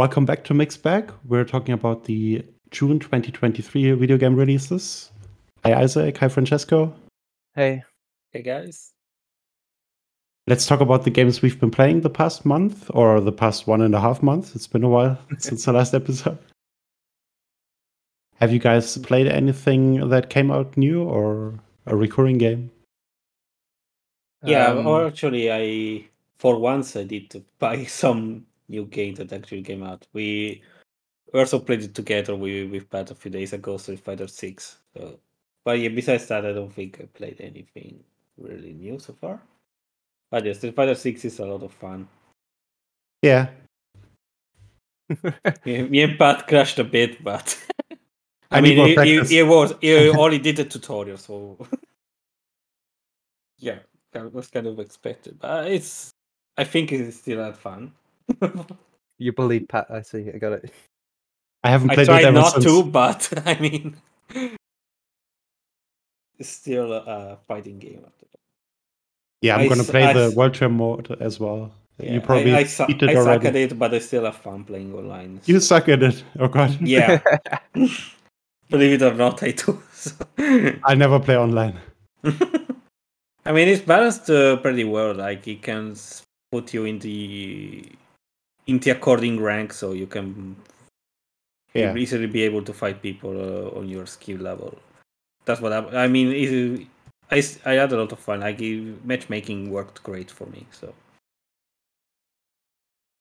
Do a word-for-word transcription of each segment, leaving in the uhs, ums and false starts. Welcome back to Mixed Bag. We're talking about the June twenty twenty-three video game releases. Hi Isaac, hi Francesco. Hey. Hey guys. Let's talk about the games we've been playing the past month, or the past one and a half months. It's been a while since the last episode. Have you guys played anything that came out new or a recurring game? Yeah, um, or actually, I for once I did buy some new game that actually came out. We also played it together with, with Pat a few days ago, Street Fighter six. So, but yeah, besides that, I don't think I played anything really new so far. But yeah, Street Fighter six is a lot of fun. Yeah. yeah me and Pat crashed a bit, but I, I mean, it, it, it was it only did a tutorial, so yeah, that was kind of expected. But it's, I think it's still had fun. You bullied Pat, I see. I got it. I haven't played it ever since. I tried not to, but I mean, it's still a fighting game. Yeah, I'm I, gonna play I, the World Tour mode as well. Yeah, you probably I, I, su- it I suck at it, but I still have fun playing online. So. You suck at it, oh god. Yeah. Believe it or not, I do. So. I never play online. I mean, it's balanced uh, pretty well. Like, it can put you in the in the according rank, so you can yeah. easily be able to fight people uh, on your skill level. That's what I, I mean. It, I, I had a lot of fun. Like, matchmaking worked great for me. So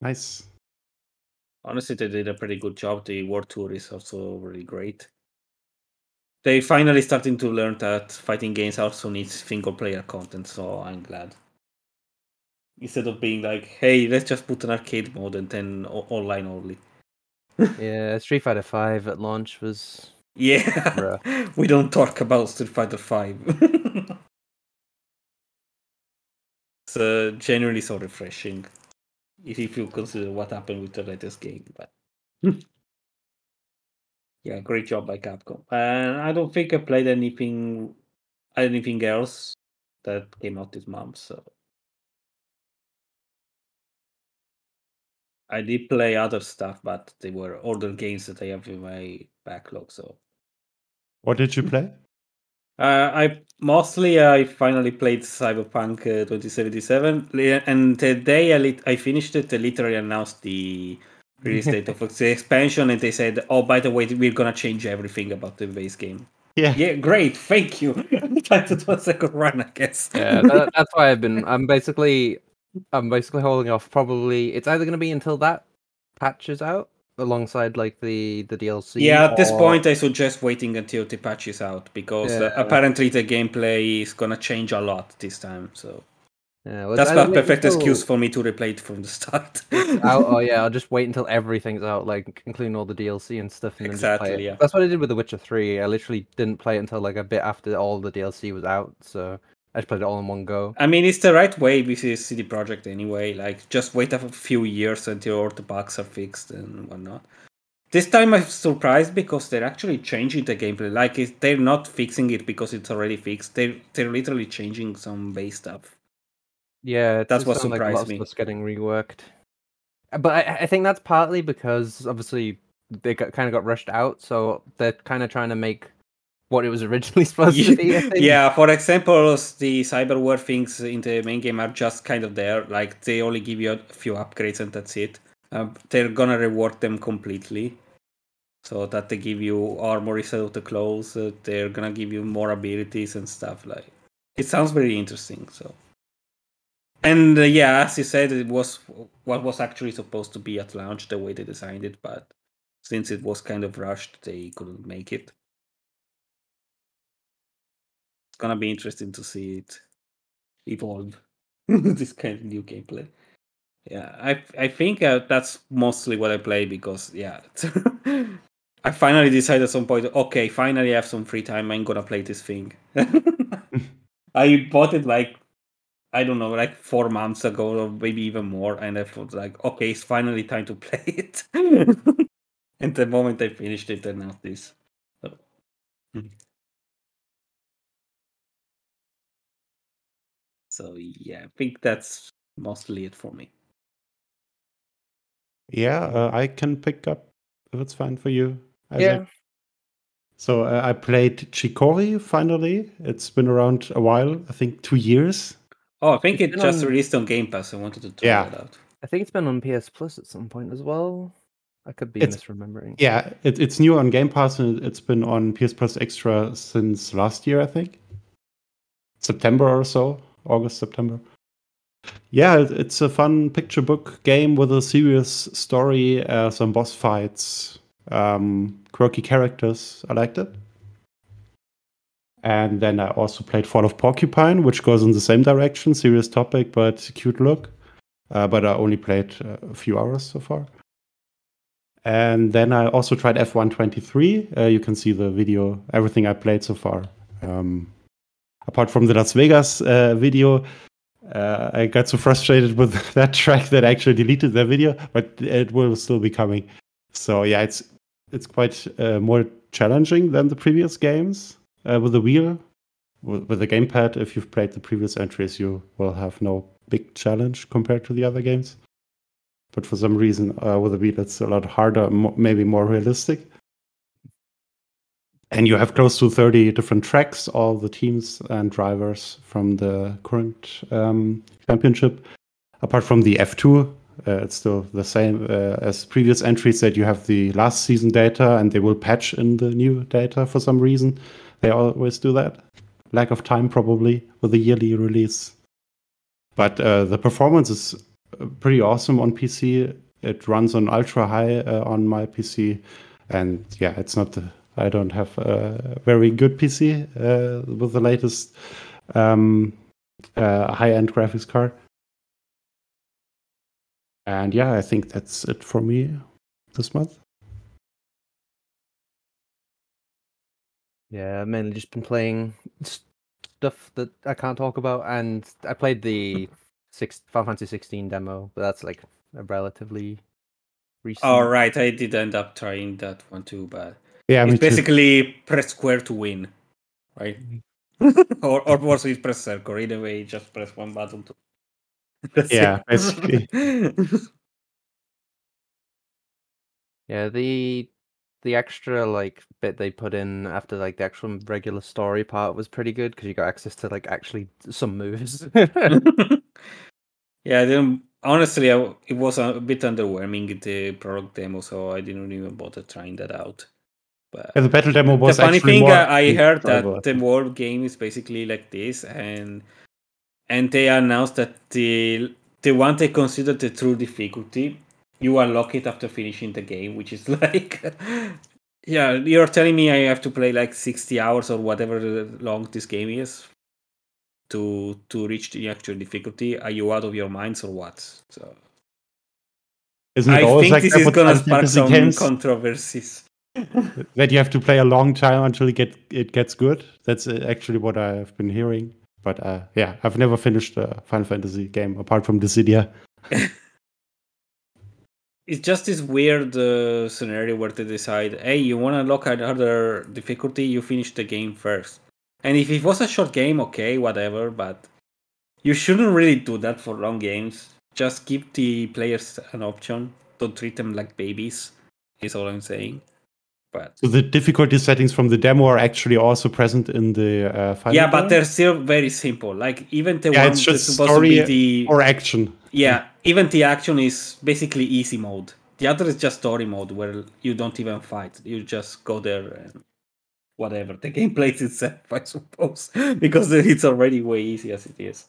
nice. Honestly, they did a pretty good job. The World Tour is also really great. They finally starting to learn that fighting games also need single player content. So I'm glad. Instead of being like, hey, let's just put an arcade mode and then o- online only. yeah, Street Fighter five at launch was. Yeah, we don't talk about Street Fighter five. It's uh, generally so refreshing, if, if you consider what happened with the latest game. But yeah, great job by Capcom. And I don't think I played anything, anything else that came out this month. So I did play other stuff, but they were older games that I have in my backlog. So. What did you play? Uh, I mostly I finally played Cyberpunk uh, twenty seventy-seven, and today I, li- I finished it. They literally announced the release date of the expansion, and they said, "Oh, by the way, we're gonna change everything about the base game." Yeah, yeah, great, thank you. That was a good run, I guess. Yeah, that, that's why I've been. I'm basically, I'm basically holding off. Probably it's either gonna be until that patch is out, alongside like the, the D L C. Yeah, at or... this point I suggest waiting until the patch is out, because yeah, uh, apparently the gameplay is gonna change a lot this time, so yeah, well, that's not a perfect until... excuse for me to replay it from the start. I'll, oh yeah, I'll just wait until everything's out, like including all the D L C and stuff. And exactly, then yeah. That's what I did with The Witcher three. I literally didn't play it until like a bit after all the D L C was out, so I just played it all in one go. I mean, it's the right way with C D Projekt anyway. Like, just wait a few years until all the bugs are fixed and whatnot. This time I'm surprised because they're actually changing the gameplay. Like, it's, they're not fixing it because it's already fixed. They're, they're literally changing some base stuff. Yeah, that's what surprised like me. It's getting reworked. But I, I think that's partly because, obviously, they got, kind of got rushed out, so they're kind of trying to make what it was originally supposed to be, I think. Yeah, for example, the cyberware things in the main game are just kind of there. Like, they only give you a few upgrades and that's it. Uh, they're gonna rework them completely, so that they give you armor instead of the clothes. Uh, they're gonna give you more abilities and stuff. Like, it sounds very interesting. So, and uh, yeah, as you said, it was what was actually supposed to be at launch, the way they designed it. But since it was kind of rushed, they couldn't make it. Gonna be interesting to see it evolve. This kind of new gameplay. Yeah, I I think uh, that's mostly what I play, because yeah, I finally decided at some point, okay, finally I have some free time, I'm gonna play this thing. I bought it like, I don't know, like four months ago or maybe even more, and I thought like, okay, it's finally time to play it. And the moment I finished it, I announced this. So. So yeah, I think that's mostly it for me. Yeah, uh, I can pick up if it's fine for you. I yeah. Think. So uh, I played Chicory finally. It's been around a while. I think two years. Oh, I think it's it just on... released on Game Pass. I wanted to try yeah. it out. I think it's been on P S Plus at some point as well. I could be it's, misremembering. Yeah, it, it's new on Game Pass, and it's been on P S Plus Extra since last year, I think. September or so. August, September. Yeah, it's a fun picture book game with a serious story, uh, some boss fights, um, quirky characters. I liked it. And then I also played Fall of Porcupine, which goes in the same direction, serious topic, but cute look. Uh, but I only played a few hours so far. And then I also tried F one twenty-three. Uh, you can see the video, everything I played so far. Um, apart from the Las Vegas uh, video, uh, I got so frustrated with that track that I actually deleted that video, but it will still be coming. So yeah, it's it's quite uh, more challenging than the previous games uh, with the wheel. With, with the gamepad, if you've played the previous entries, you will have no big challenge compared to the other games. But for some reason, uh, with the Wii, that's a lot harder, mo- maybe more realistic. And you have close to thirty different tracks, all the teams and drivers from the current um, championship. Apart from the F two, uh, it's still the same uh, as previous entries that you have the last season data, and they will patch in the new data for some reason. They always do that. Lack of time, probably, with the yearly release. But uh, the performance is pretty awesome on P C. It runs on ultra high uh, on my P C, and yeah, it's not the, I don't have a very good P C uh, with the latest um, uh, high-end graphics card. And yeah, I think that's it for me this month. Yeah, I've mainly just been playing stuff that I can't talk about, and I played the Six, Final Fantasy sixteen demo, but that's like a relatively recent. All right, I did end up trying that one too, but yeah, it's basically too. Press square to win, right? or or also it's press circle. Either way, just press one button to. That's yeah, it. Basically. yeah, the the extra like bit they put in after like the actual regular story part was pretty good because you got access to like actually some moves. Yeah, I didn't, honestly, I, it was a bit underwhelming, the product demo, so I didn't even bother trying that out. But yeah, the battle demo was the funny thing, more I heard that the world game is basically like this, and and they announced that the the one they considered the true difficulty, you unlock it after finishing the game, which is like, yeah, you're telling me I have to play like sixty hours or whatever long this game is to to reach the actual difficulty. Are you out of your minds or what? So Isn't it I think like this is going to spark some games? Controversies. That you have to play a long time until it, get, it gets good. That's actually what I've been hearing. But uh, yeah, I've never finished a Final Fantasy game apart from Dissidia. It's just this weird uh, scenario where they decide, hey, you want to unlock another difficulty, you finish the game first. And if it was a short game, okay, whatever, but you shouldn't really do that for long games. Just give the players an option. Don't treat them like babies, is all I'm saying. But so the difficulty settings from the demo are actually also present in the uh, final Yeah, game? But they're still very simple. Like, even the yeah, one that's supposed to be the... or action. Yeah, even the action is basically easy mode. The other is just story mode, where you don't even fight. You just go there and... whatever, the game plays itself, I suppose, because it's already way easy as it is.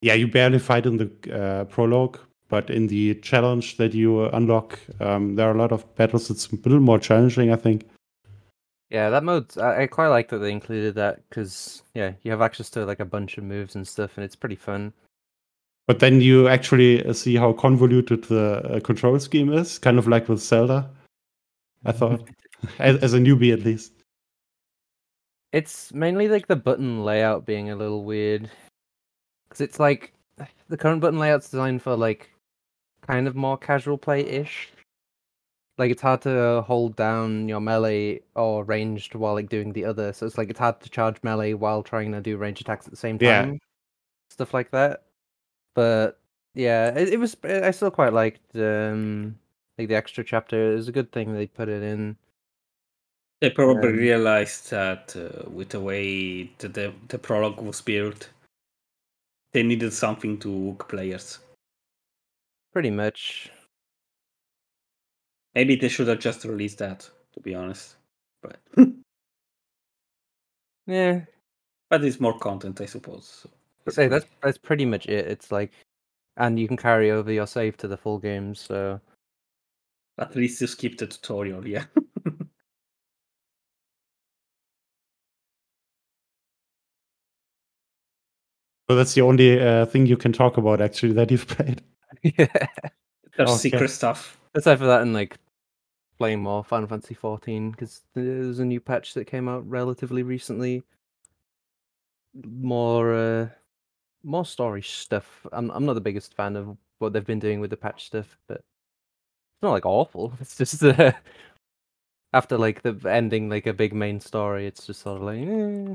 Yeah, you barely fight in the uh, prologue, but in the challenge that you unlock, um, there are a lot of battles that's a little more challenging, I think. Yeah, that mode, I, I quite like that they included that, because yeah, you have access to like a bunch of moves and stuff, and it's pretty fun. But then you actually see how convoluted the uh, control scheme is, kind of like with Zelda, I thought, as, as a newbie at least. It's mainly like the button layout being a little weird, because it's like the current button layout's designed for like kind of more casual play-ish. Like it's hard to hold down your melee or ranged while like doing the other, so it's like it's hard to charge melee while trying to do range attacks at the same time, yeah. Stuff like that. But Yeah, it, it was. I still quite liked um, like the extra chapter. It was a good thing they put it in. They probably um, realized that uh, with the way that the, the prologue was built, they needed something to hook players. Pretty much. Maybe they should have just released that, to be honest. But yeah, but it's more content, I suppose. So. Say that's that's pretty much it. It's like, and you can carry over your save to the full game, so at least you skip the tutorial, yeah. So that's the only uh, thing you can talk about, actually, that you've played. Yeah, there's okay. secret stuff. Aside for that, and like playing more Final Fantasy fourteen, because there's a new patch that came out relatively recently. More, uh, more story stuff. I'm I'm not the biggest fan of what they've been doing with the patch stuff, but it's not like awful. It's just uh, after like the ending, like a big main story, it's just sort of like. Eh.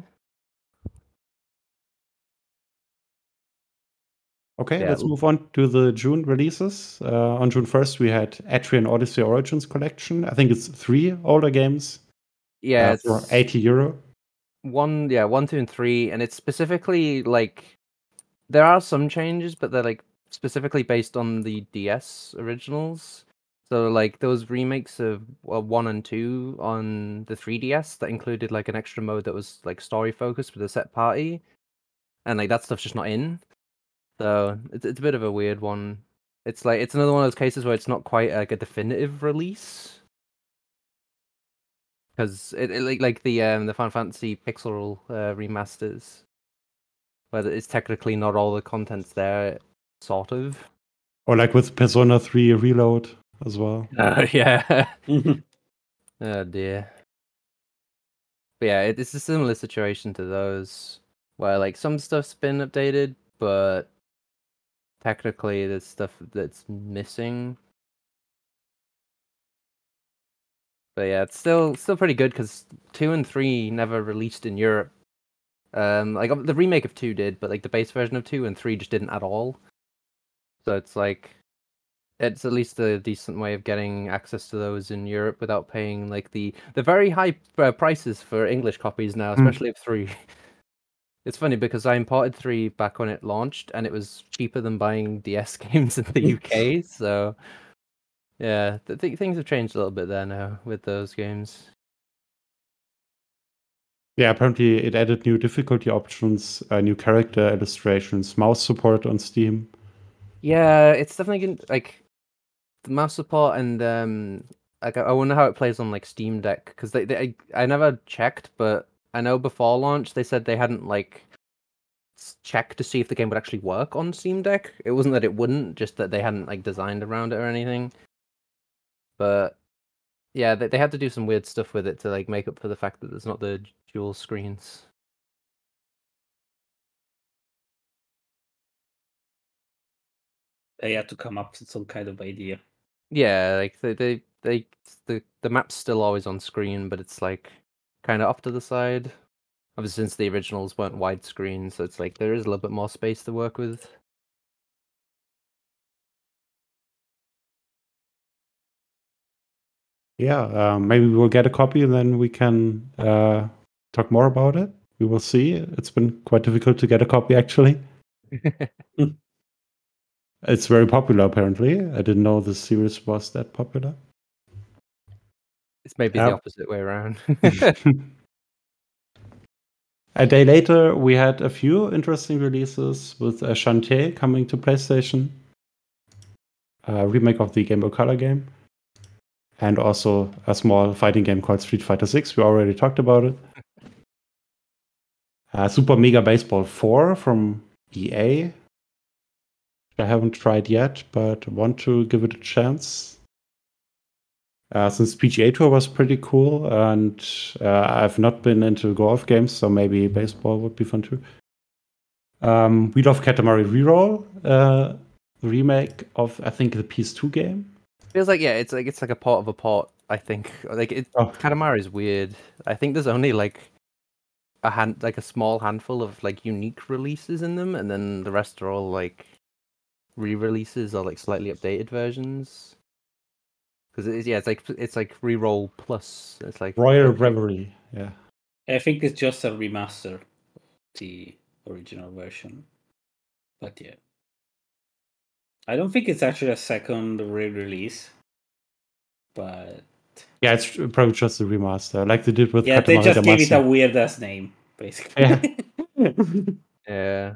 Okay, yeah. Let's move on to the June releases. Uh, on June first, we had Etrian Odyssey Origins Collection. I think it's three older games. Yeah, uh, for eighty euro. One, yeah, one, two, and three, and it's specifically like there are some changes, but they're like specifically based on the D S originals. So like those remakes of well, one and two on the three D S that included like an extra mode that was like story focused with a set party, and like that stuff's just not in. So it's it's a bit of a weird one. It's like it's another one of those cases where it's not quite like a definitive release, because it, it like like the um the Final Fantasy Pixel uh, remasters, where it's technically not all the content's there, sort of. Or like with Persona three Reload as well. Uh, yeah. Oh dear. But yeah, it, it's a similar situation to those, where like some stuff's been updated, but technically, there's stuff that's missing. But yeah, it's still still pretty good because two and three never released in Europe. Um, like the remake of two did, but like the base version of two and three just didn't at all. So it's like it's at least a decent way of getting access to those in Europe without paying like the the very high uh, prices for English copies now, especially mm. of three. It's funny because I imported three back when it launched, and it was cheaper than buying D S games in the U K. So, yeah, th- things have changed a little bit there now with those games. Yeah, apparently it added new difficulty options, uh, new character illustrations, mouse support on Steam. Yeah, it's definitely like the mouse support, and um, like I wonder how it plays on like Steam Deck because they, they I, I never checked, but. I know before launch they said they hadn't like checked to see if the game would actually work on Steam Deck. It wasn't that it wouldn't, just that they hadn't like designed around it or anything. But yeah, they they had to do some weird stuff with it to like make up for the fact that there's not the dual screens. They had to come up with some kind of idea. Yeah, like they they, they the the map's still always on screen, but it's like kind of off to the side. Obviously, since the originals weren't widescreen, so it's like there is a little bit more space to work with. Yeah, um, maybe we'll get a copy and then we can uh, talk more about it. We will see. It's been quite difficult to get a copy, actually. It's very popular, apparently. I didn't know the series was that popular. It's maybe yep. the opposite way around. A day later, we had a few interesting releases with uh, Shantae coming to PlayStation, a remake of the Game Boy Color game, and also a small fighting game called Street Fighter six. We already talked about it. Uh, Super Mega Baseball four from E A. I haven't tried yet, but want to give it a chance. Uh, since P G A Tour was pretty cool, and uh, I've not been into golf games, so maybe baseball would be fun too. Um, we love Katamari Reroll, uh, remake of I think the P S two game. Feels like yeah, it's like it's like a part of a part. I think like it, oh. Katamari is weird. I think there's only like a hand, like a small handful of like unique releases in them, and then the rest are all like re-releases or like slightly updated versions. Because it is, yeah, it's like it's like Reroll Plus. It's like Royal Reverie. Yeah, I think it's just a remaster of the original version. But yeah, I don't think it's actually a second re-release. But yeah, it's probably just a remaster, like they did with. Yeah, Katamari they just Damacy. Gave it a weird ass name, basically. Yeah. Yeah.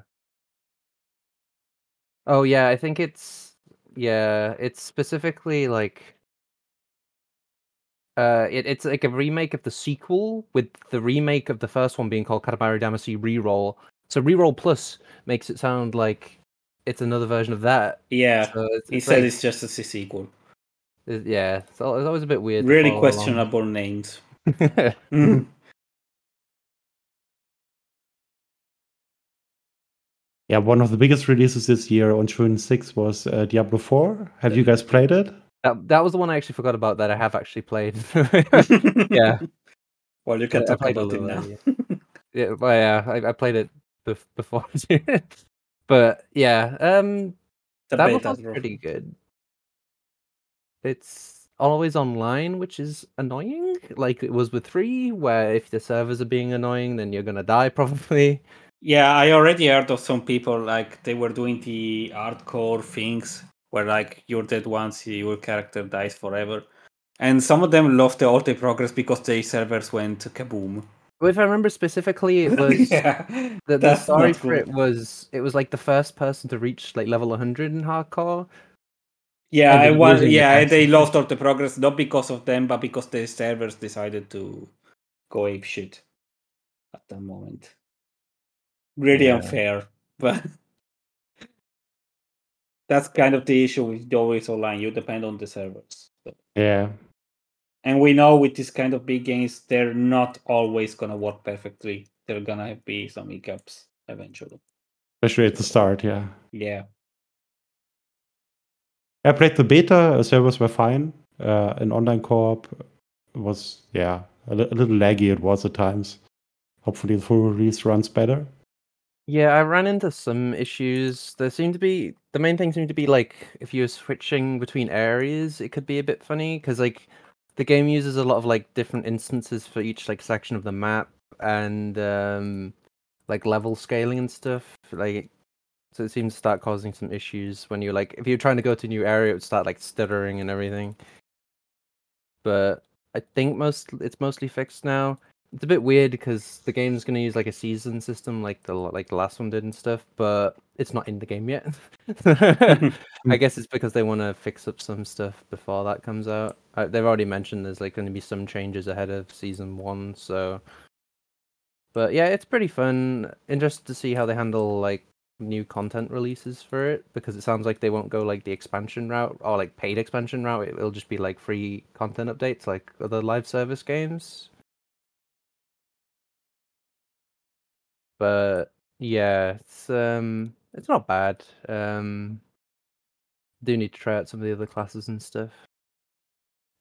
Oh yeah, I think it's yeah, it's specifically like uh, it, it's like a remake of the sequel, with the remake of the first one being called Katamari Damacy Reroll. So Reroll Plus makes it sound like it's another version of that. Yeah, so it's, he it's said like, it's just a sequel. Yeah, it's always a bit weird. Really questionable along. Names. mm. Yeah, one of the biggest releases this year on June sixth was uh, Diablo four. Have yeah. you guys played it? That, that was the one I actually forgot about that I have actually played. Yeah. Well, you can talk about it now. Yeah, yeah, well, yeah I, I played it bef- before. But yeah, um, that one was pretty good. It's always online, which is annoying, like it was with three, where if the servers are being annoying, then you're gonna die probably. Yeah, I already heard of some people, like, they were doing the hardcore things, where, like, you're dead once, your character dies forever. And some of them lost the auto progress because their servers went kaboom. If I remember specifically, it was yeah, the, the story for it was, it was, like, the first person to reach, like, level one hundred in hardcore. Yeah, I was, yeah, the they lost all the progress, not because of them, but because the servers decided to go apeshit at that moment. Really yeah. unfair, but that's kind of the issue with always online. You depend on the servers. So. Yeah. And we know with these kind of big games, they're not always going to work perfectly. They're going to be some hiccups eventually. Especially at the start, yeah. Yeah. I played the beta, servers were fine. Uh, in online co-op was, yeah, a, li- a little laggy it was at times. Hopefully the full release runs better. Yeah, I ran into some issues. There seemed to be, the main thing seemed to be like, if you're switching between areas, it could be a bit funny, because like, the game uses a lot of like different instances for each like section of the map, and um, like level scaling and stuff. Like, so it seems to start causing some issues when you're like, if you're trying to go to a new area, it would start like stuttering and everything. But I think most it's mostly fixed now. It's a bit weird because the game's going to use like a season system, like the like the last one did and stuff. But it's not in the game yet. I guess it's because they want to fix up some stuff before that comes out. Uh, they've already mentioned there's like going to be some changes ahead of season one. So, but yeah, it's pretty fun. Interested to see how they handle like new content releases for it, because it sounds like they won't go like the expansion route or like paid expansion route. It'll just be like free content updates, like other live service games. But yeah, it's um, it's not bad. Um, do need to try out some of the other classes and stuff.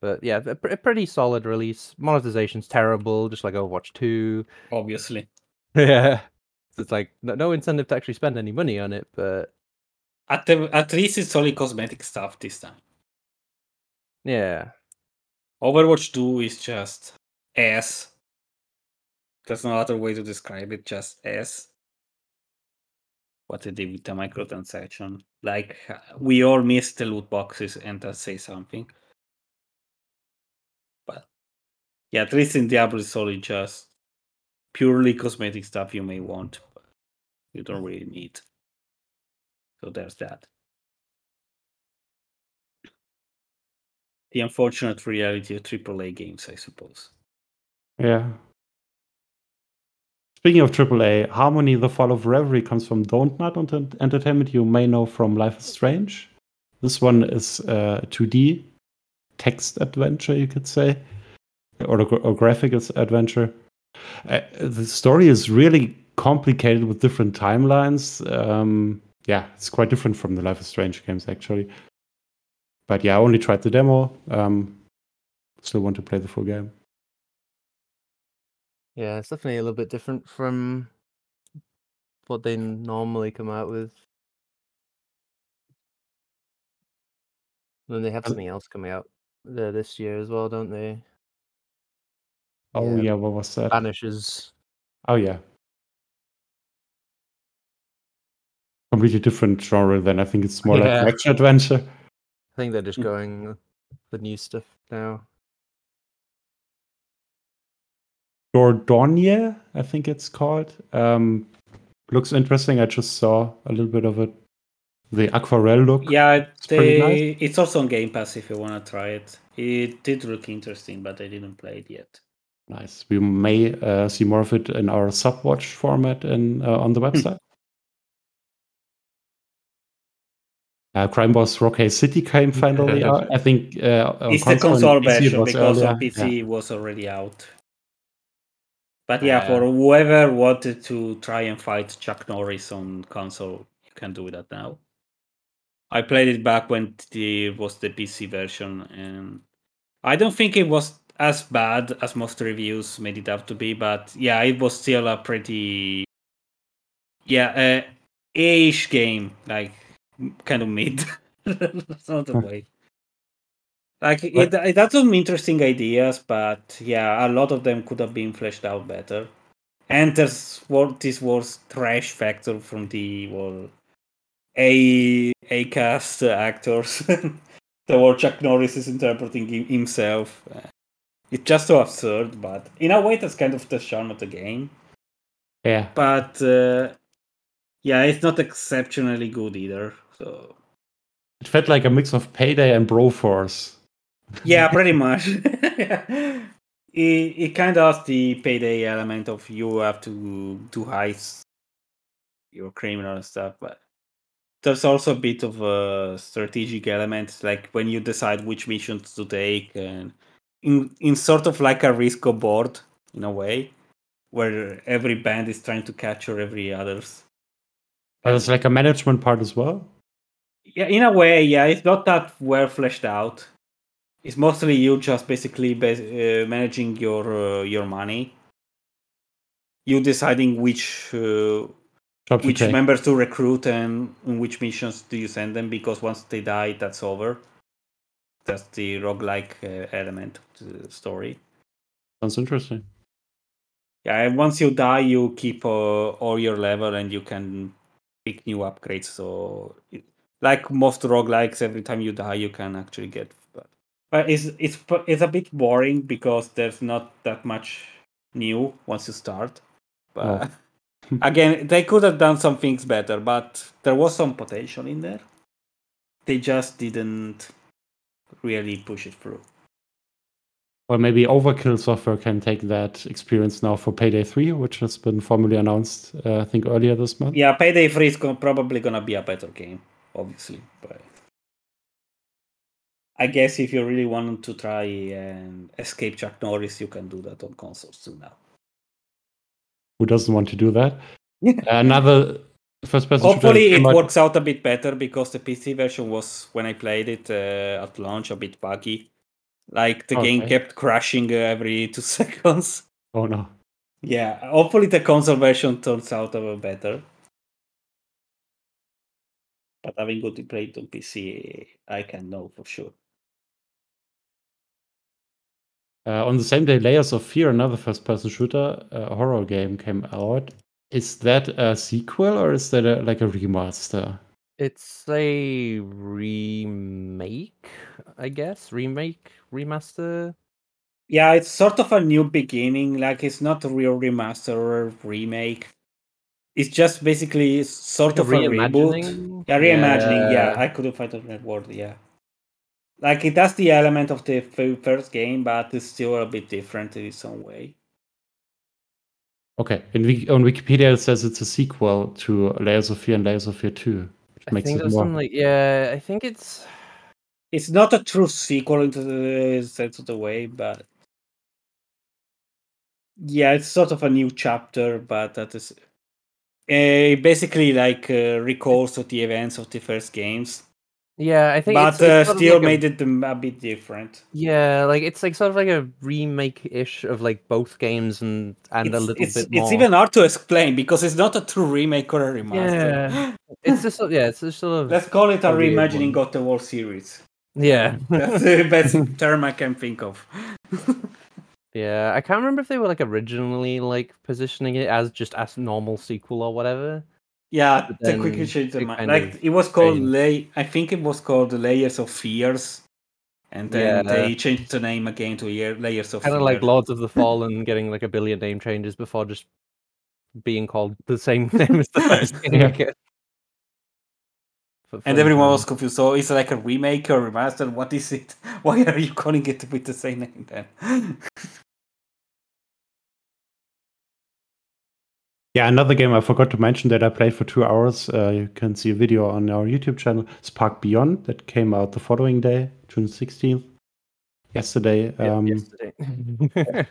But yeah, a, pr- a pretty solid release. Monetization's terrible, just like Overwatch two. Obviously. Yeah, it's like no, no incentive to actually spend any money on it. But at the, at least it's only cosmetic stuff this time. Yeah, Overwatch two is just ass. There's no other way to describe it, just as what they did with the microtransaction. Like, we all miss the loot boxes, and that says something. But yeah, at least in Diablo, it's only just purely cosmetic stuff you may want, but you don't really need. So there's that. The unfortunate reality of triple A games, I suppose. Yeah. Speaking of triple A, Harmony the Fall of Reverie comes from Dontnod Entertainment, you may know from Life is Strange. This one is a two D text adventure, you could say, or a, a graphic adventure. Uh, the story is really complicated with different timelines. Um, yeah, it's quite different from the Life is Strange games, actually. But yeah, I only tried the demo. Um, still want to play the full game. Yeah, it's definitely a little bit different from what they normally come out with. And then they have something else coming out uh, this year as well, don't they? Oh yeah, yeah what was that? Vanishes. Oh yeah. Completely different genre then. I think it's more yeah. like action adventure. I think they're just going the new stuff now. Dordogne, I think it's called. Um, looks interesting. I just saw a little bit of it. The Aquarelle look. Yeah, they, nice. It's also on Game Pass if you want to try it. It did look interesting, but I didn't play it yet. Nice. We may uh, see more of it in our Subwatch format in, uh, on the website. Uh, Crime Boss Rockay City came finally out. I think uh, it's the console version because on P C yeah. was already out. But yeah, uh, for whoever wanted to try and fight Chuck Norris on console, you can do that now. I played it back when it was the P C version, and I don't think it was as bad as most reviews made it out to be. But yeah, it was still a pretty yeah uh, ish game, like. Kind of mid. That's not the way. Like it, it had some interesting ideas, but yeah, a lot of them could have been fleshed out better. And there's what this was trash factor from the well, a a cast actors. The word Chuck Norris is interpreting him, himself. It's just so absurd, but in a way, that's kind of the charm of the game. Yeah, but. Uh, Yeah, it's not exceptionally good either. So it felt like a mix of Payday and Broforce. Yeah, pretty much. yeah. It it kind of has the Payday element of you have to do heists, you're a criminal and stuff. But there's also a bit of a strategic element, like when you decide which missions to take, and in in sort of like a Risco board in a way, where every band is trying to capture every other's. But it's like a management part as well? Yeah, in a way, yeah. It's not that well fleshed out. It's mostly you just basically be- uh, managing your uh, your money. You deciding which uh, which take. members to recruit and in which missions do you send them, because once they die, that's over. That's the roguelike uh, element of the story. Sounds interesting. Yeah, and once you die, you keep uh, all your level and you can... new upgrades, so like most roguelikes, every time you die you can actually get but, but it's it's it's a bit boring because there's not that much new once you start, but oh. Again, they could have done some things better, but there was some potential in there. They just didn't really push it through. Well, maybe Overkill Software can take that experience now for Payday three, which has been formally announced, uh, I think, earlier this month. Yeah, Payday three is go- probably going to be a better game, obviously. But I guess if you really want to try and escape Chuck Norris, you can do that on consoles too now. Who doesn't want to do that? Another first-person Hopefully it works out a bit better, because the P C version was, when I played it uh, at launch, a bit buggy. Like, the okay. game kept crashing every two seconds. Oh, no. Yeah, hopefully the console version turns out a bit better. But having got to play it on P C, I can know for sure. Uh, on the same day, Layers of Fear, another first-person shooter, uh, horror game, came out. Is that a sequel, or is that a, like a remaster? It's a remake, I guess. Remake, remaster. Yeah, it's sort of a new beginning. Like, it's not a real remaster or remake. It's just basically sort like of a, a reboot. Yeah, reimagining. Yeah. yeah, I couldn't find that word. Yeah, like it has the element of the first game, but it's still a bit different in its own way. Okay, and on Wikipedia it says it's a sequel to Layers of Fear and Layers of Fear Two. I think there's something like, yeah, I think it's... It's not a true sequel in the sense of the way, but... Yeah, it's sort of a new chapter, but that is... It uh, basically, like, uh, recalls of the events of the first games. Yeah, I think but, it's... But uh, still like made a... it a bit different. Yeah, like, it's like sort of like a remake-ish of, like, both games and, and a little it's, bit more. It's even hard to explain, because it's not a true remake or a remaster. Yeah. It's just, yeah, it's just sort of... Let's call it a reimagining of the World Series. Yeah. That's the best term I can think of. Yeah, I can't remember if they were like originally like positioning it as just as normal sequel or whatever. Yeah, the quick change the mind. Like it was called Lay. I think it was called Layers of Fears, and then yeah, they changed the name again to Layers of. Kind of like Lords of the Fallen, getting like a billion name changes before just being called the same name as the first game. I guess. And everyone was confused. So it's like a remake or remaster. What is it? Why are you calling it with the same name then? Yeah, another game I forgot to mention that I played for two hours. Uh, you can see a video on our YouTube channel, Spark Beyond, that came out the following day, June sixteenth. Yesterday. Yeah, um, yesterday.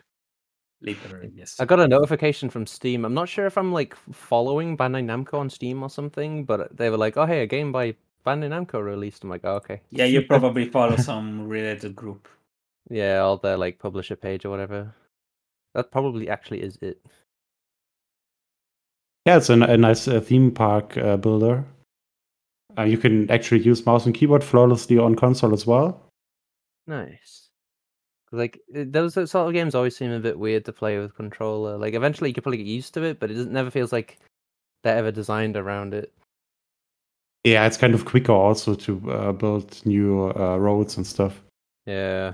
Literally, yes. I got a notification from Steam. I'm not sure if I'm like following Bandai Namco on Steam or something, but they were like, "Oh, hey, a game by Bandai Namco released." I'm like, "Oh, okay." Yeah, you probably follow some related group. Yeah, or their like publisher page or whatever. That probably actually is it. Yeah, it's a, a nice uh, theme park uh, builder. Uh, you can actually use mouse and keyboard flawlessly on console as well. Nice. Like those sort of games always seem a bit weird to play with controller. Like eventually you could probably get used to it, but it doesn't, never feels like they're ever designed around it. Yeah, it's kind of quicker also to uh, build new uh, roads and stuff. Yeah.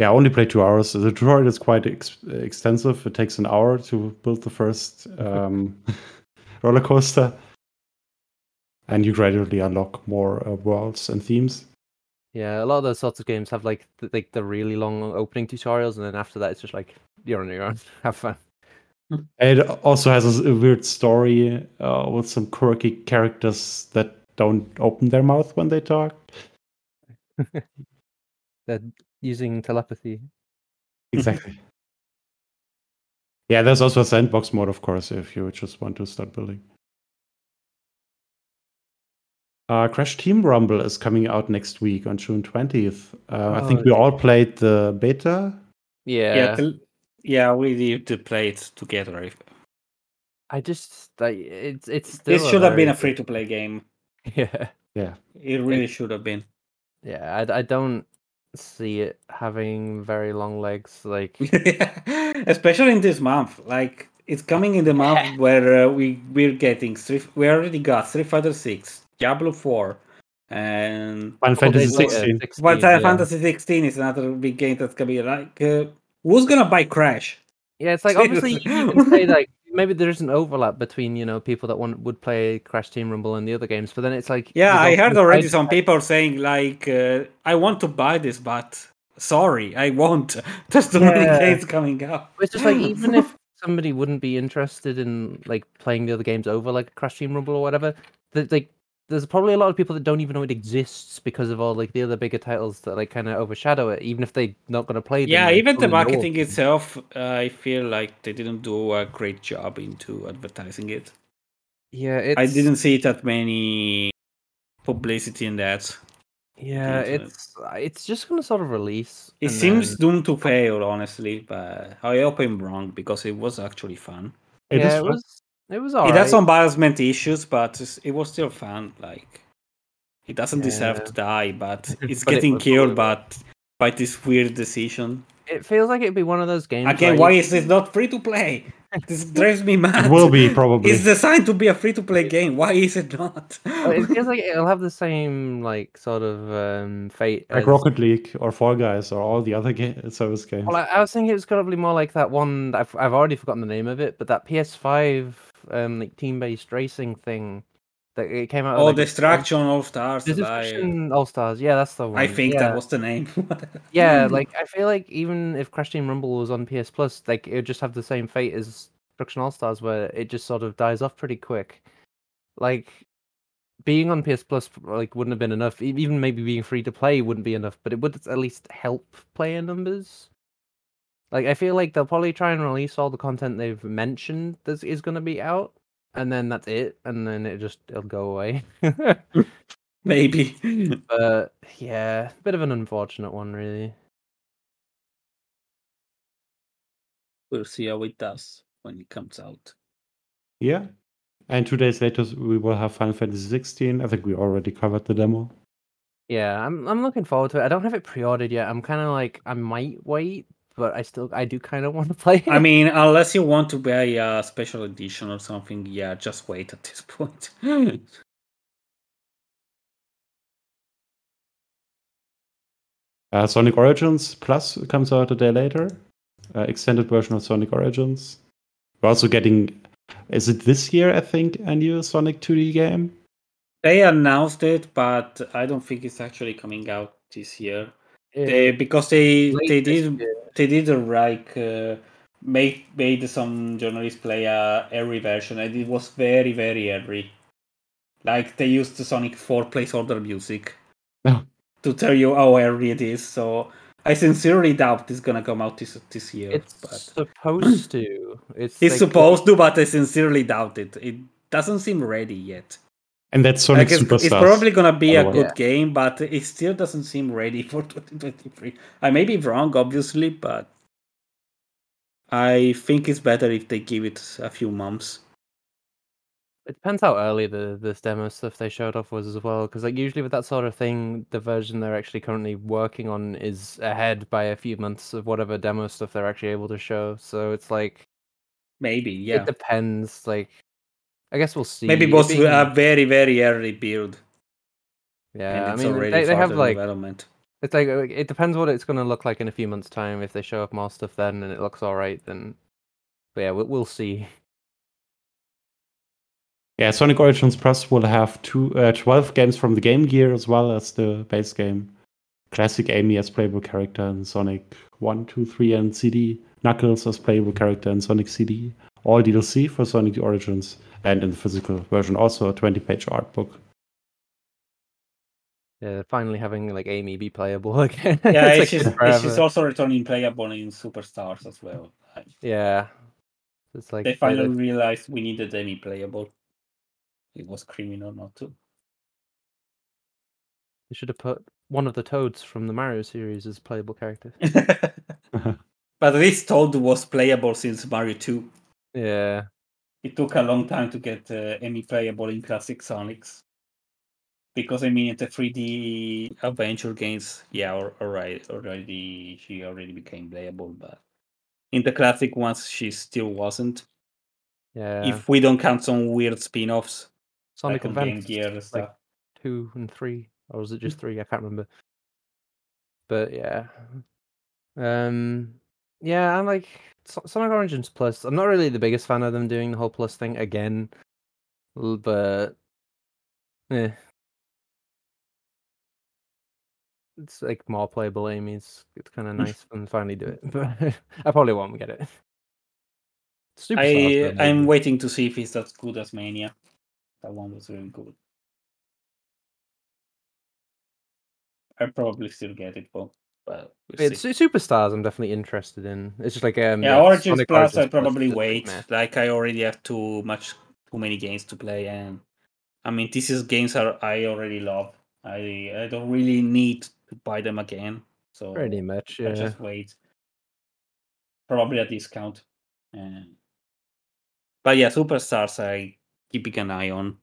Yeah, I only played two hours. The tutorial is quite ex- extensive. It takes an hour to build the first um, roller coaster, and you gradually unlock more uh, worlds and themes. Yeah, a lot of those sorts of games have like the, like the really long opening tutorials, and then after that, it's just like you're on your own. Have fun. It also has a weird story uh, with some quirky characters that don't open their mouth when they talk. They're using telepathy. Exactly. Yeah, there's also a sandbox mode, of course, if you just want to start building. Uh, Crash Team Rumble is coming out next week on June twentieth. Uh, oh, I think we all played the beta. Yeah. Yeah, the, yeah we need to play it together. I just... I, it's it's. Still it should have been a free-to-play game. Yeah. Yeah. It really it, should have been. Yeah, I, I don't see it having very long legs. Like, especially in this month. Like, it's coming in the month yeah. where uh, we, we're getting... We already got Street Fighter six. Diablo four and Final Fantasy sixteen. Final yeah. Fantasy sixteen is another big game that's gonna be like, uh, who's gonna buy Crash? Yeah, it's like obviously you can say like maybe there is an overlap between you know people that want would play Crash Team Rumble and the other games, but then it's like yeah, I heard already some people saying like uh, I want to buy this, but sorry, I won't. There's too yeah. many games coming out. It's just like even if somebody wouldn't be interested in like playing the other games over like Crash Team Rumble or whatever, that like. There's probably a lot of people that don't even know it exists because of all like the other bigger titles that like kind of overshadow it, even if they're not going to play them. Yeah, even the marketing itself, uh, I feel like they didn't do a great job into advertising it. Yeah, it's... I didn't see that many publicity in that. Yeah, it's it's just going to sort of release. It seems then... doomed to fail, honestly, but I hope I'm wrong because it was actually fun. It yeah, is it was... Fun. It was alright. It has some embarrassment issues, but it was still fun. Like, it doesn't yeah. deserve to die, but it's but getting it killed. But by this weird decision, it feels like it'd be one of those games. Again, why is it not free to play? This drives me mad. It will be probably. It's designed to be a free to play game. Why is it not? It feels like it'll have the same like sort of um, fate like as... Rocket League or Fall Guys or all the other game- service games. Well, I, I was thinking it was probably more like that one. I've I've already forgotten the name of it, but that P S five. Um, like team-based racing thing that it came out. Oh, like, Destruction AllStars. Destruction AllStars. Yeah, that's the one. I think yeah. that was the name. Yeah, like I feel like even if Crash Team Rumble was on P S Plus, like it would just have the same fate as Destruction AllStars, where it just sort of dies off pretty quick. Like being on P S Plus, like wouldn't have been enough. Even maybe being free to play wouldn't be enough, but it would at least help player numbers. Like, I feel like they'll probably try and release all the content they've mentioned that is going to be out, and then that's it, and then it just, it'll go away. Maybe. But, yeah, a bit of an unfortunate one, really. We'll see how it does when it comes out. Yeah. And two days later, we will have Final Fantasy sixteen. I think we already covered the demo. Yeah, I'm I'm looking forward to it. I don't have it pre-ordered yet. I'm kind of like, I might wait, but I still, I do kind of want to play it. I mean, unless you want to buy a special edition or something, yeah, just wait at this point. uh, Sonic Origins Plus comes out a day later. Uh, extended version of Sonic Origins. We're also getting, is it this year, I think, a new Sonic two D game? They announced it, but I don't think it's actually coming out this year. Yeah. They, because they Late they did they did a like uh, made made some journalists play a airy version, and it was very very airy. Like they used the Sonic four placeholder music oh. to tell you how airy it is. So I sincerely doubt it's gonna come out this this year. It's but... supposed to. It's it's like... supposed to, but I sincerely doubt it. It doesn't seem ready yet. And that's Sonic Superstars. It's probably going to be a good yeah. game, but it still doesn't seem ready for twenty twenty-three. I may be wrong, obviously, but I think it's better if they give it a few months. It depends how early the this demo stuff they showed off was as well, because like usually with that sort of thing, the version they're actually currently working on is ahead by a few months of whatever demo stuff they're actually able to show. So it's like... Maybe, yeah. It depends, like... I guess we'll see. Maybe both being... a very, very early build. Yeah, I mean, they, they have like it's like it depends what it's going to look like in a few months' time. If they show up more stuff then and it looks all right, then but yeah, we'll, we'll see. Yeah, Sonic Origins Plus will have two, uh, twelve games from the Game Gear as well as the base game. Classic Amy as playable character in Sonic one, two, three, and C D. Knuckles as playable character in Sonic C D. All D L C for Sonic Origins, and in the physical version also a twenty-page art book. Yeah, finally having like Amy be playable again. Yeah, it's like she's, she's also returning playable in Superstars as well. Yeah, it's like they finally uh, realized we needed Amy playable. It was criminal not to. They should have put one of the Toads from the Mario series as playable character. But this Toad was playable since Mario two. Yeah. It took a long time to get uh, Amy playable in classic Sonics. Because, I mean, at the three D adventure games, yeah, all, all right, already, she already became playable, but in the classic ones, she still wasn't. Yeah. If we don't count some weird spin-offs. Sonic like Advance, Gear stuff. Like two and three, or was it just three? I can't remember. But, yeah. Um... Yeah, I'm like Sonic Origins Plus. I'm not really the biggest fan of them doing the whole Plus thing again, but yeah, it's like more playable Amy's. It's kind of nice when they finally do it. But I probably won't get it. Super I I'm waiting to see if it's as good as Mania. That one was really good. I probably still get it, but. Well, we'll it's see. Superstars I'm definitely interested in. It's just like um, yeah, yeah Origins Sonic Plus. Origins I probably Plus wait. Like, like I already have too much, too many games to play, and I mean this is games are I already love. I I don't really need to buy them again. So pretty much, yeah. I just wait. Probably a discount. And... But yeah, Superstars I keeping an eye on.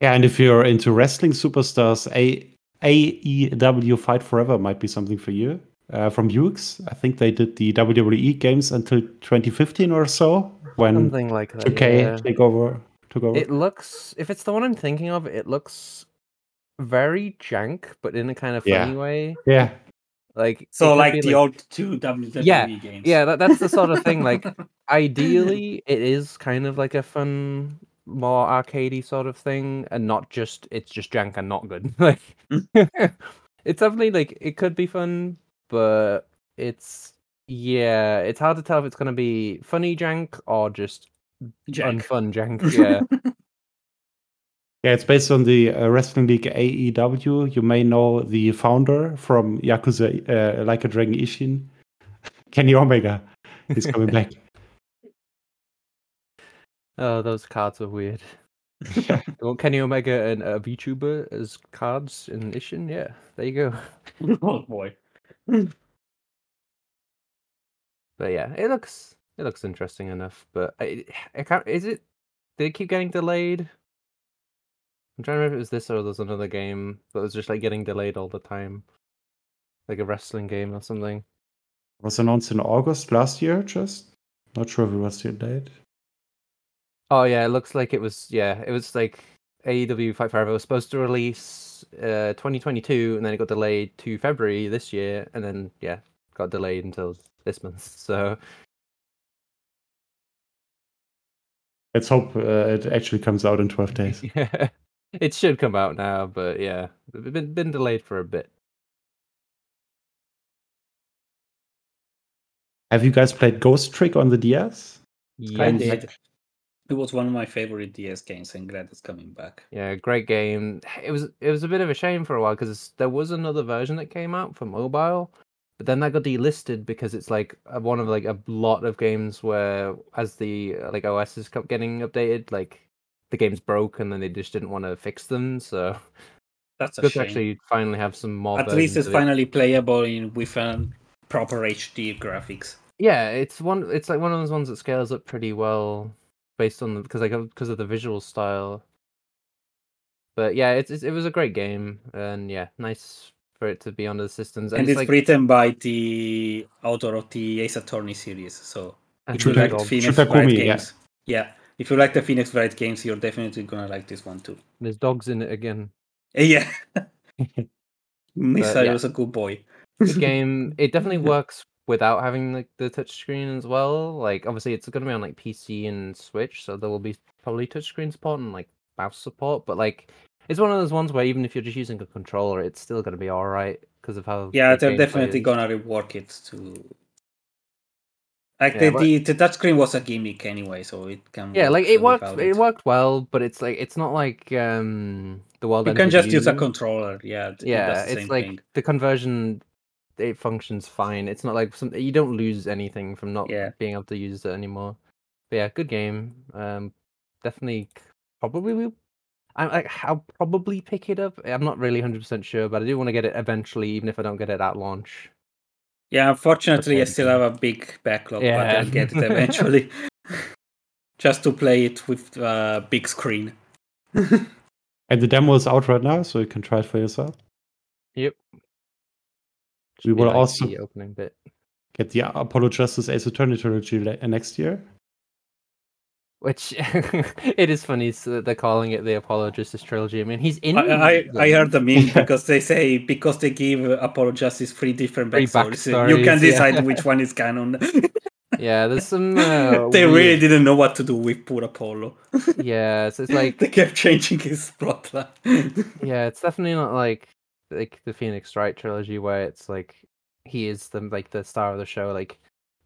Yeah, and if you're into wrestling Superstars, a A E W Fight Forever might be something for you. Uh, from Hughes, I think they did the W W E games until twenty fifteen or so, when something like that. Okay, yeah. take over, took over. It looks, if it's the one I'm thinking of, it looks very jank, but in a kind of funny yeah. way. Yeah. Like so, like the like, old two W W E yeah, games. Yeah, that, that's the sort of thing. Like, ideally, it is kind of like a fun. More arcadey sort of thing, and not just it's just jank and not good. Like it's definitely like it could be fun, but it's yeah, it's hard to tell if it's gonna be funny jank or just jank. Unfun jank. Yeah, yeah. It's based on the uh, wrestling league A E W. You may know the founder from Yakuza, uh, Like a Dragon Ishin, Kenny Omega. He's coming back. Oh, those cards are weird. Well, Kenny Omega and a VTuber as cards in Ishin? Yeah, there you go. Oh boy. But yeah, it looks It looks interesting enough, but I, I can't. Is it? Did it keep getting delayed? I'm trying to remember if it was this or there's another game that was just like getting delayed all the time, like a wrestling game or something. It was announced in August last year. Just not sure if it was delayed. Oh yeah, it looks like it was. Yeah, it was like A E W Fight Forever was supposed to release uh, twenty twenty-two, and then it got delayed to February this year, and then yeah, got delayed until this month. So let's hope uh, it actually comes out in twelve days. Yeah, it should come out now, but yeah, it's been been delayed for a bit. Have you guys played Ghost Trick on the D S? Yeah. It was one of my favorite D S games, and glad it's coming back. Yeah, great game. It was it was a bit of a shame for a while because there was another version that came out for mobile, but then that got delisted because it's like one of like a lot of games where as the like O S is kept getting updated, like the game's broke, and then they just didn't want to fix them. So that's a good shame. To actually finally have some more. At least it's finally it. playable in with um, proper H D graphics. Yeah, it's one. It's like one of those ones that scales up pretty well. Based on because like because of the visual style, but yeah, it's, it's it was a great game, and yeah, nice for it to be on the systems. And, and it's, it's like... written by the author of the Ace Attorney series. So if you like Phoenix Wright games, yeah. yeah, if you like the Phoenix Wright games, you're definitely gonna like this one too. There's dogs in it again. Yeah, Misa yeah. was a good boy. The game it definitely works. Without having like the touch screen as well, like obviously it's going to be on like P C and Switch, so there will be probably touch screen support and like mouse support. But like it's one of those ones where even if you're just using a controller, it's still going to be all right because of how. Yeah, the they're definitely going to rework it to. Like yeah, the, but... the the touch screen was a gimmick anyway, so it can. Yeah, like it worked. It. it worked well, but it's like it's not like um the world. You can just using. use a controller. Yeah. Yeah, it it's like thing. the conversion. It functions fine. It's not like some, you don't lose anything from not yeah. being able to use it anymore. But yeah, good game. Um, definitely, probably will. I I'll probably pick it up. I'm not really one hundred percent sure, but I do want to get it eventually, even if I don't get it at launch. Yeah, unfortunately, okay. I still have a big backlog, yeah. but I'll get it eventually. Just to play it with a uh, big screen. And the demo is out right now, so you can try it for yourself. Yep. We will like also the opening bit. Get the Apollo Justice Ace Attorney Trilogy next year. Which, it is funny so that they're calling it the Apollo Justice Trilogy. I mean, he's in... I, I, I heard the meme yeah. because they say, because they give Apollo Justice three different three backstories, backstories, you can decide yeah. which one is canon. Yeah, there's some... Uh, they weird... really didn't know what to do with poor Apollo. Yeah, so it's like... They kept changing his plotline. Yeah, it's definitely not like... like the Phoenix Wright trilogy where it's like he is the like the star of the show, like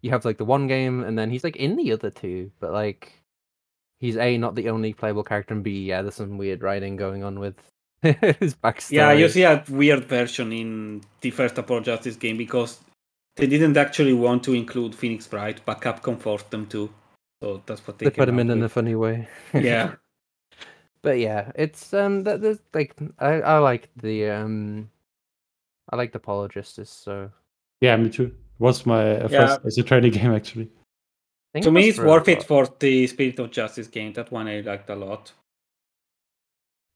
you have like the one game and then he's like in the other two, but like he's A, not the only playable character, and B, yeah, there's some weird writing going on with his backstory. Yeah, you see a weird version in the first Apollo Justice game because they didn't actually want to include Phoenix Wright, but Capcom forced them to, so that's what they, they put him in with. In a funny way. Yeah. But yeah, it's um, there's like I, I like the um, I like the Apollo Justice. So yeah, me too. It was my uh, yeah. first as a trading game actually. To me, it's worth it for the Spirit of Justice game. That one I liked a lot.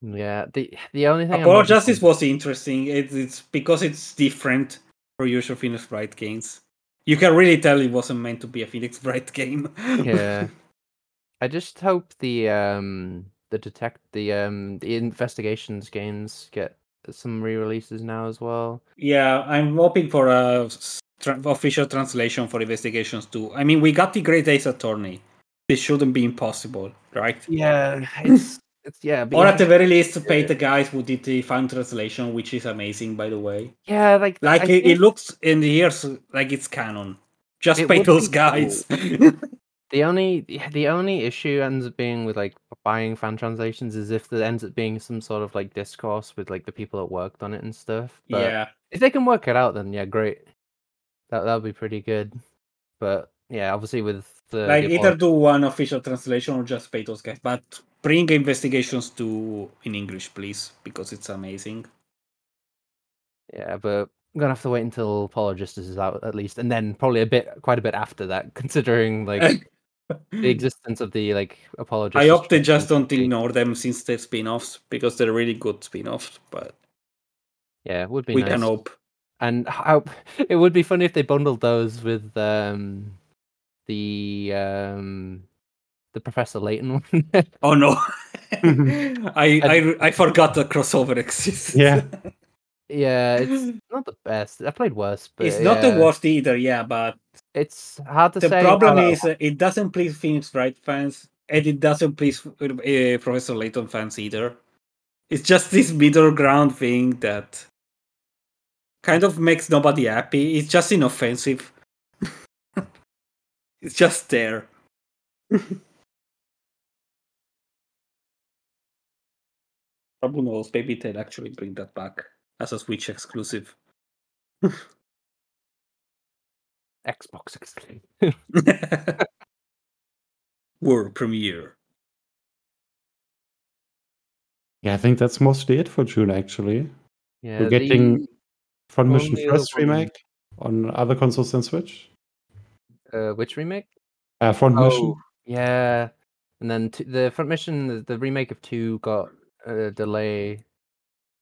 Yeah, the the only thing Apollo Justice was interesting. It's it's because it's different from usual Phoenix Wright games. You can really tell it wasn't meant to be a Phoenix Wright game. Yeah, I just hope the um. The detect the um the investigations games get some re-releases now as well. Yeah, I'm hoping for a tra- official translation for Investigations too. I mean, we got the Great Ace Attorney. This shouldn't be impossible, right? Yeah, it's it's yeah. Or at the very least, pay the guys who did the fan translation, which is amazing, by the way. Yeah, like like it, think... it looks in the years like it's canon. Just it pay those guys. Cool. The only the only issue ends up being with like buying fan translations is if there ends up being some sort of like discourse with like the people that worked on it and stuff. But yeah. If they can work it out, then yeah, great. That that'll be pretty good. But yeah, obviously with the like the either do one official translation or just pay those guys. But bring Investigations to in English, please, because it's amazing. Yeah, but I'm gonna have to wait until Apollo Justice is out at least, and then probably a bit, quite a bit after that, considering like the existence of the like Apollo Justice. I opted just don't ignore them since they're spin-offs because they're really good spin-offs. But yeah, it would be. We nice. Can hope. And how, it would be funny if they bundled those with um, the um, the Professor Layton one. Oh no, I, I I forgot the crossover exists. Yeah. Yeah, it's not the best. I played worse, but it's not yeah. the worst either. Yeah, but it's hard to the say. The problem is uh, it doesn't please Phoenix Wright fans, and it doesn't please uh, Professor Layton fans either. It's just this middle ground thing that kind of makes nobody happy. It's just inoffensive. It's just there. Problem was, maybe they'll actually bring that back. As a Switch exclusive. Xbox exclusive. World premiere. Yeah, I think that's mostly it for June, actually. Yeah, we're getting Front Mission First remake on other consoles than Switch. Uh, which remake? Uh, Front oh, Mission. Yeah. And then t- the Front Mission, the, the remake of two got a delay.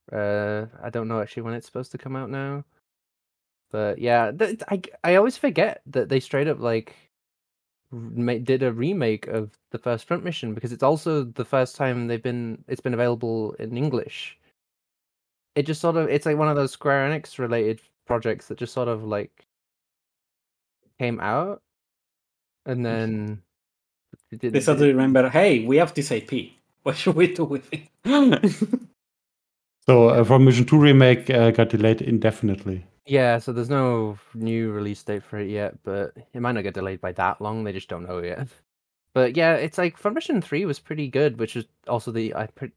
Uh, I don't know actually when it's supposed to come out now, but yeah, th- I I always forget that they straight up like re- did a remake of the first Front Mission because it's also the first time they've been it's been available in English. It just sort of it's like one of those Square Enix related projects that just sort of like came out, and then they, they suddenly remember, hey, we have this I P. What should we do with it? So, uh, Front Mission two remake uh, got delayed indefinitely. Yeah, so there's no new release date for it yet, but it might not get delayed by that long. They just don't know yet. But yeah, it's like Front Mission three was pretty good, which is also the I pre-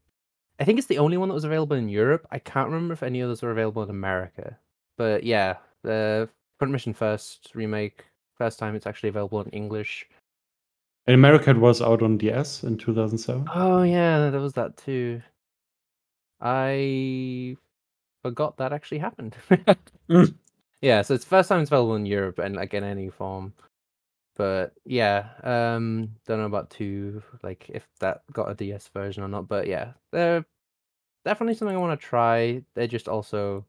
I think it's the only one that was available in Europe. I can't remember if any others were available in America. But yeah, the uh, Front Mission First remake, first time it's actually available in English. In America, it was out on D S in two thousand seven. Oh yeah, there was that too. I forgot that actually happened. mm. Yeah, so it's the first time it's available in Europe and like in any form. But yeah, um, don't know about two, like if that got a D S version or not. But yeah, they're definitely something I want to try. They just also,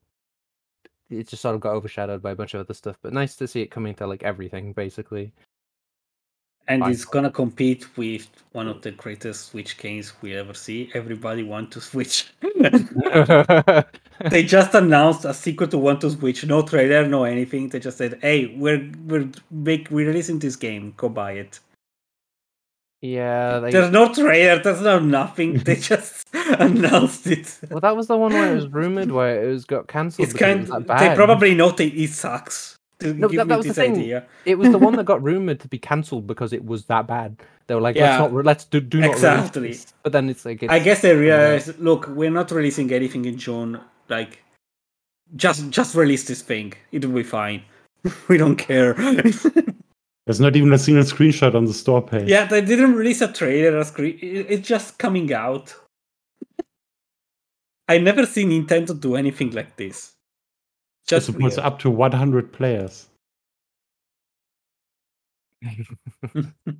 it just sort of got overshadowed by a bunch of other stuff. But nice to see it coming to like everything basically. And it's gonna compete with one of the greatest Switch games we ever see. Everybody wants to Switch. They just announced a sequel to Want to Switch. No trailer, no anything. They just said, "Hey, we're we're make we're releasing this game. Go buy it." Yeah. They... There's no trailer. There's no nothing. They just announced it. Well, that was the one where it was rumored where it was got cancelled. It's kind. It they probably know they, it sucks. No, that, that was the thing. Idea. It was the one that got rumored to be cancelled because it was that bad. They were like, yeah, let's not, re- let's do, do not exactly. Release this. But then it's like, it's, I guess they realized, you know, look, we're not releasing anything in June. Like, just just release this thing. It'll be fine. We don't care. There's not even a single screenshot on the store page. Yeah, they didn't release a trailer. A screen. It's just coming out. I never seen Nintendo do anything like this. Just it supports up to one hundred players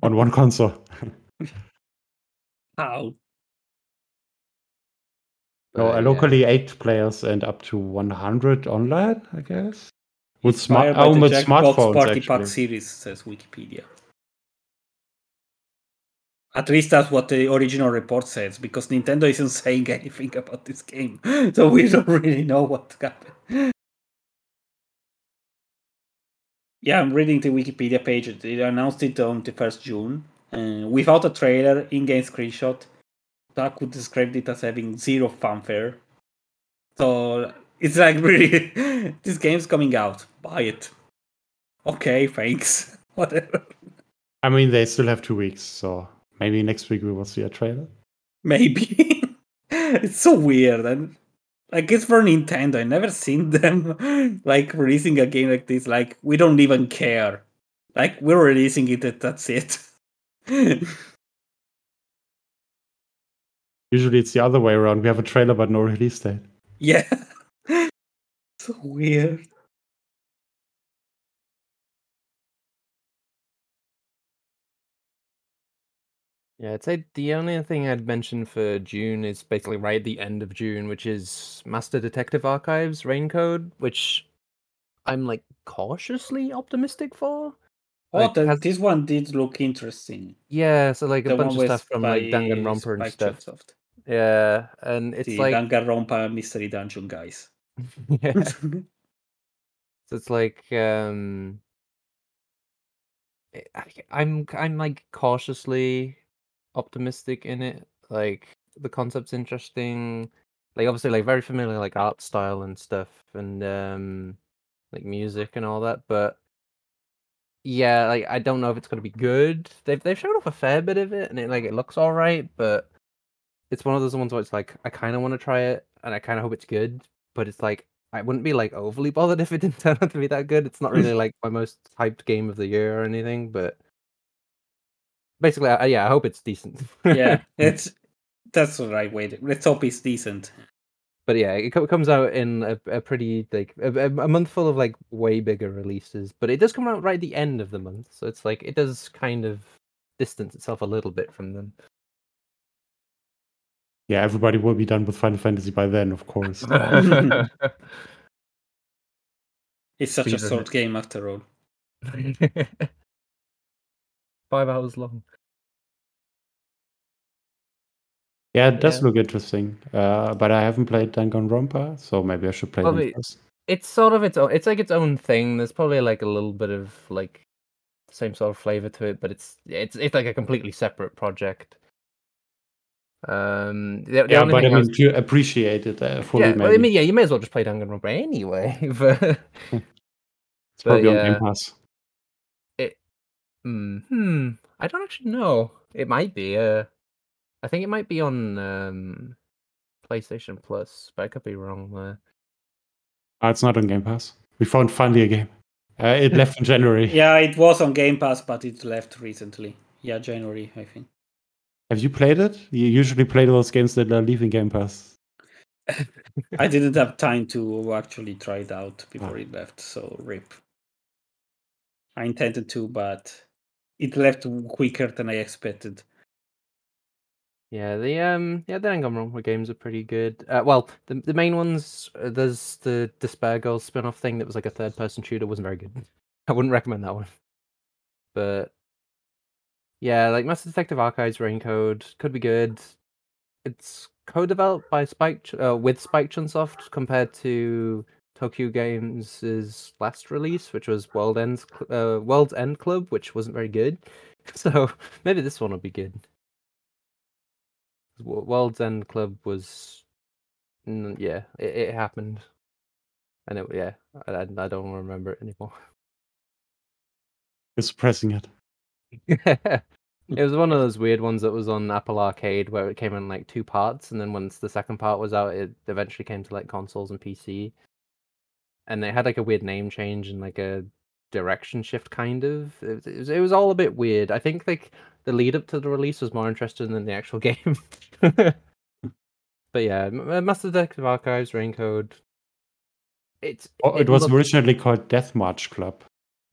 on one console. How? So uh, locally yeah. eight players and up to one hundred online, I guess. With smart, oh, with smartphones, Party actually. Pack series says Wikipedia. At least that's what the original report says, because Nintendo isn't saying anything about this game, so we don't really know what happened. Yeah, I'm reading the Wikipedia page. They announced it on the first of June. Uh, without a trailer, in-game screenshot, Taku described it as having zero fanfare. So it's like, really, this game's coming out. Buy it. Okay, thanks. Whatever. I mean, they still have two weeks, so maybe next week we will see a trailer. Maybe. It's so weird. And I guess for Nintendo, I never seen them like releasing a game like this. Like, we don't even care. Like, we're releasing it. That's it. Usually, it's the other way around. We have a trailer, but no release date. Yeah, so weird. Yeah, I'd say the only thing I'd mention for June is basically right at the end of June, which is Master Detective Archives: Rain Code, which I'm like cautiously optimistic for. Oh, like, the, has... this one did look interesting. Yeah, so like the a bunch of stuff from like Danganronpa and stuff. Microsoft. Yeah, and it's the like Danganronpa Mystery Dungeon guys. Yeah. So it's like um I'm I'm like cautiously optimistic in it. Like the concept's interesting. Like obviously like very familiar like art style and stuff and um like music and all that, but yeah, like I don't know if it's going to be good. They've they've shown off a fair bit of it, and it like it looks all right, but it's one of those ones where it's like I kind of want to try it, and I kind of hope it's good, but it's like I wouldn't be like overly bothered if it didn't turn out to be that good. It's not really like my most hyped game of the year or anything, but basically, I, yeah, I hope it's decent. Yeah, it's that's the right way. Let's hope it's decent. But yeah, it comes out in a, a pretty, like, a, a month full of, like, way bigger releases. But it does come out right at the end of the month. So it's like, it does kind of distance itself a little bit from them. Yeah, everybody will be done with Final Fantasy by then, of course. It's such Speed a short game, after all. Five hours long. Yeah, it does yeah. look interesting, uh, but I haven't played Danganronpa, so maybe I should play it. It's sort of its own. It's like its own thing. There's probably like a little bit of like same sort of flavor to it, but it's it's it's like a completely separate project. Um, the, the yeah, but I mean, was... you appreciate it uh, fully. Yeah, well, I mean, yeah, you may as well just play Danganronpa anyway. But... it's probably but, yeah. on Game Pass. It. Mm, hmm. I don't actually know. It might be. Uh... I think it might be on um, PlayStation Plus, but I could be wrong there. Oh, it's not on Game Pass. We found finally a game. Uh, it left in January. Yeah, it was on Game Pass, but it left recently. Yeah, January, I think. Have you played it? You usually play those games that are leaving Game Pass. I didn't have time to actually try it out before oh. it left, so rip. I intended to, but it left quicker than I expected. Yeah, the um, yeah, the Danganronpa games are pretty good. Uh, well, the the main ones, uh, there's the Despair Girls spin-off thing that was like a third-person shooter, wasn't very good. I wouldn't recommend that one. But yeah, like Master Detective Archives Rain Code could be good. It's co-developed by Spike uh, with Spike Chunsoft compared to Tokyo Games' last release, which was World End uh, World's End Club, which wasn't very good. So maybe this one will be good. World's End Club was, yeah, it, it happened, and it yeah, I, I don't remember it anymore. You're suppressing it. It was one of those weird ones that was on Apple Arcade where it came in like two parts, and then once the second part was out, it eventually came to like consoles and P C, and they had like a weird name change and like a direction shift kind of. It, it was it was all a bit weird. I think like. The lead up to the release was more interesting than the actual game. But yeah, Master Detective Archives, Rain Code. It's, oh, it, it was looked... originally called Death March Club.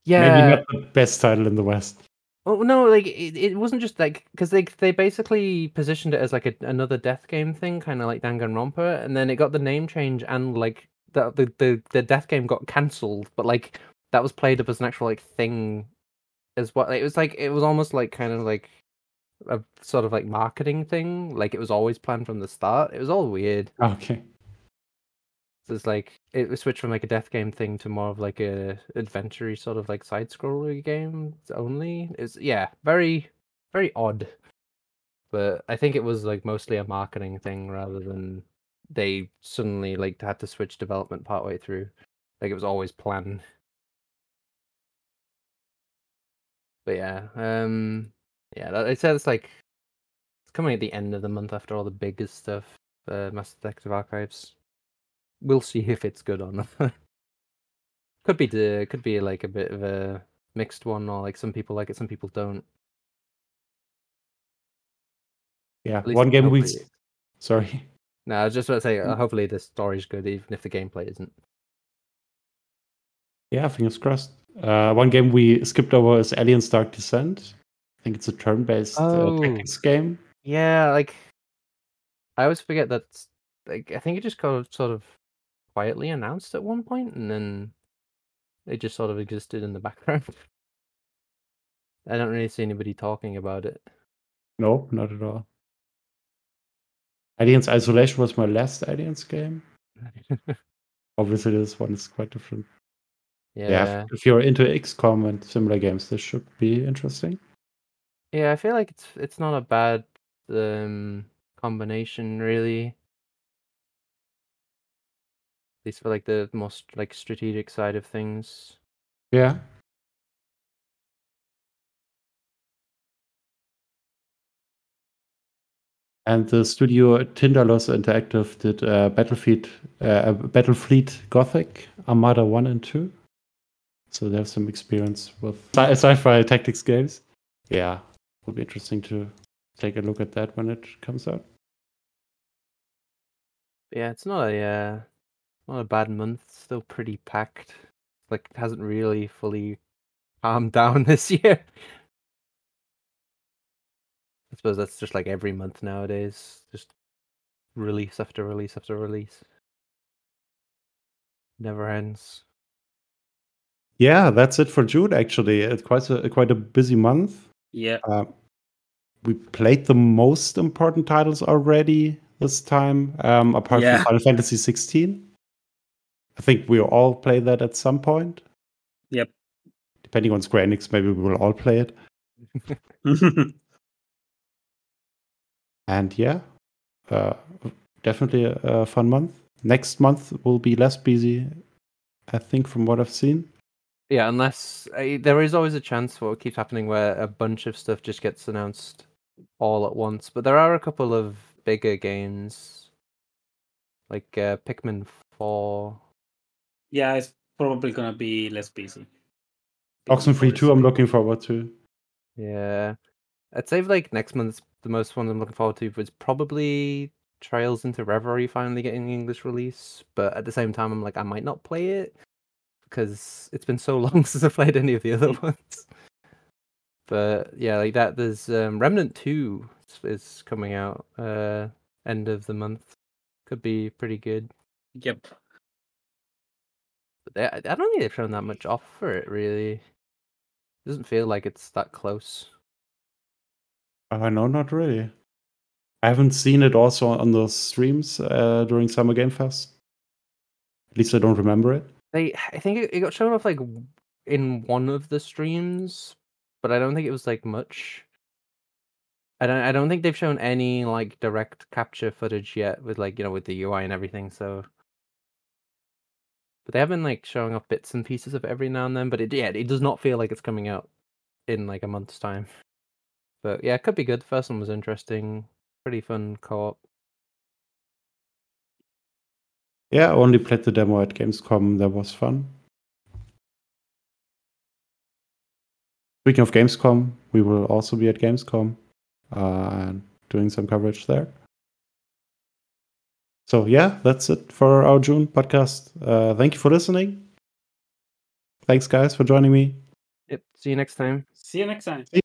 Yeah. Maybe not the best title in the West. Well, no, like it, it wasn't just like, because they, they basically positioned it as like a, another death game thing, kind of like Danganronpa, and then it got the name change and like the the, the, the death game got cancelled, but like that was played up as an actual like thing. As well, it was like it was almost like kind of like a sort of like marketing thing. Like it was always planned from the start. It was all weird. Okay. So it's like it was switched from like a death game thing to more of like a adventure-y sort of like side scroller game only. It's yeah, very very odd. But I think it was like mostly a marketing thing rather than they suddenly like had to switch development partway through. Like it was always planned. But yeah, um, yeah, I said it's like it's coming at the end of the month after all the biggest stuff. Uh, Master Detective Archives. We'll see if it's good or not. Could be, the, could be like a bit of a mixed one, or like some people like it, some people don't. Yeah, one game we. Sorry. No, I was just about to say. Hopefully, the story's good, even if the gameplay isn't. Yeah, fingers crossed. Uh, one game we skipped over is Aliens Dark Descent. I think it's a turn-based oh. uh, tactics game. Yeah, like I always forget that. Like I think it just kind of sort of quietly announced at one point, and then it just sort of existed in the background. I don't really see anybody talking about it. No, not at all. Aliens Isolation was my last Aliens game. Obviously, this one is quite different. Yeah. yeah. If you're into X COM and similar games, this should be interesting. Yeah, I feel like it's it's not a bad um, combination, really. At least for like the most like strategic side of things. Yeah. And the studio Tinderloss Interactive did uh, Battlefield, uh, Battlefleet Gothic, Armada one and two. So they have some experience with sci- sci-fi tactics games. Yeah, it will be interesting to take a look at that when it comes out. Yeah, it's not a uh, not a bad month. It's still pretty packed. Like, it hasn't really fully calmed down this year. I suppose that's just like every month nowadays. Just release after release after release. Never ends. Yeah, that's it for June, actually. It's quite a, quite a busy month. Yeah. Uh, we played the most important titles already this time, um, apart yeah. from Final Fantasy sixteen. I think we all play that at some point. Yep. Depending on Square Enix, maybe we will all play it. And yeah, uh, definitely a, a fun month. Next month will be less busy, I think, from what I've seen. Yeah, unless uh, there is always a chance for what keeps happening where a bunch of stuff just gets announced all at once. But there are a couple of bigger games, like uh, Pikmin four. Yeah, it's probably going to be less busy. Oxenfree two, I'm looking forward to. Yeah. I'd say like next month's the most one I'm looking forward to was probably Trails into Reverie finally getting an English release. But at the same time, I'm like, I might not play it because it's been so long since I've played any of the other ones. But yeah, like that, there's um, Remnant two is coming out uh, end of the month. Could be pretty good. Yep. But they, I don't think they've shown that much off for it, really. It doesn't feel like it's that close. Uh, no, not really. I haven't seen it also on the streams uh, during Summer Game Fest. At least I don't remember it. They, I think it got shown off like in one of the streams, but I don't think it was like much. I don't. I don't think they've shown any like direct capture footage yet with like you know with the U I and everything. So, but they have been like showing off bits and pieces of it every now and then. But it, yeah, it does not feel like it's coming out in like a month's time. But yeah, it could be good. The first one was interesting. Pretty fun co-op. Yeah, I only played the demo at Gamescom. That was fun. Speaking of Gamescom, we will also be at Gamescom uh, doing some coverage there. So yeah, that's it for our June podcast. Uh, thank you for listening. Thanks, guys, for joining me. Yep. See you next time. See you next time. See-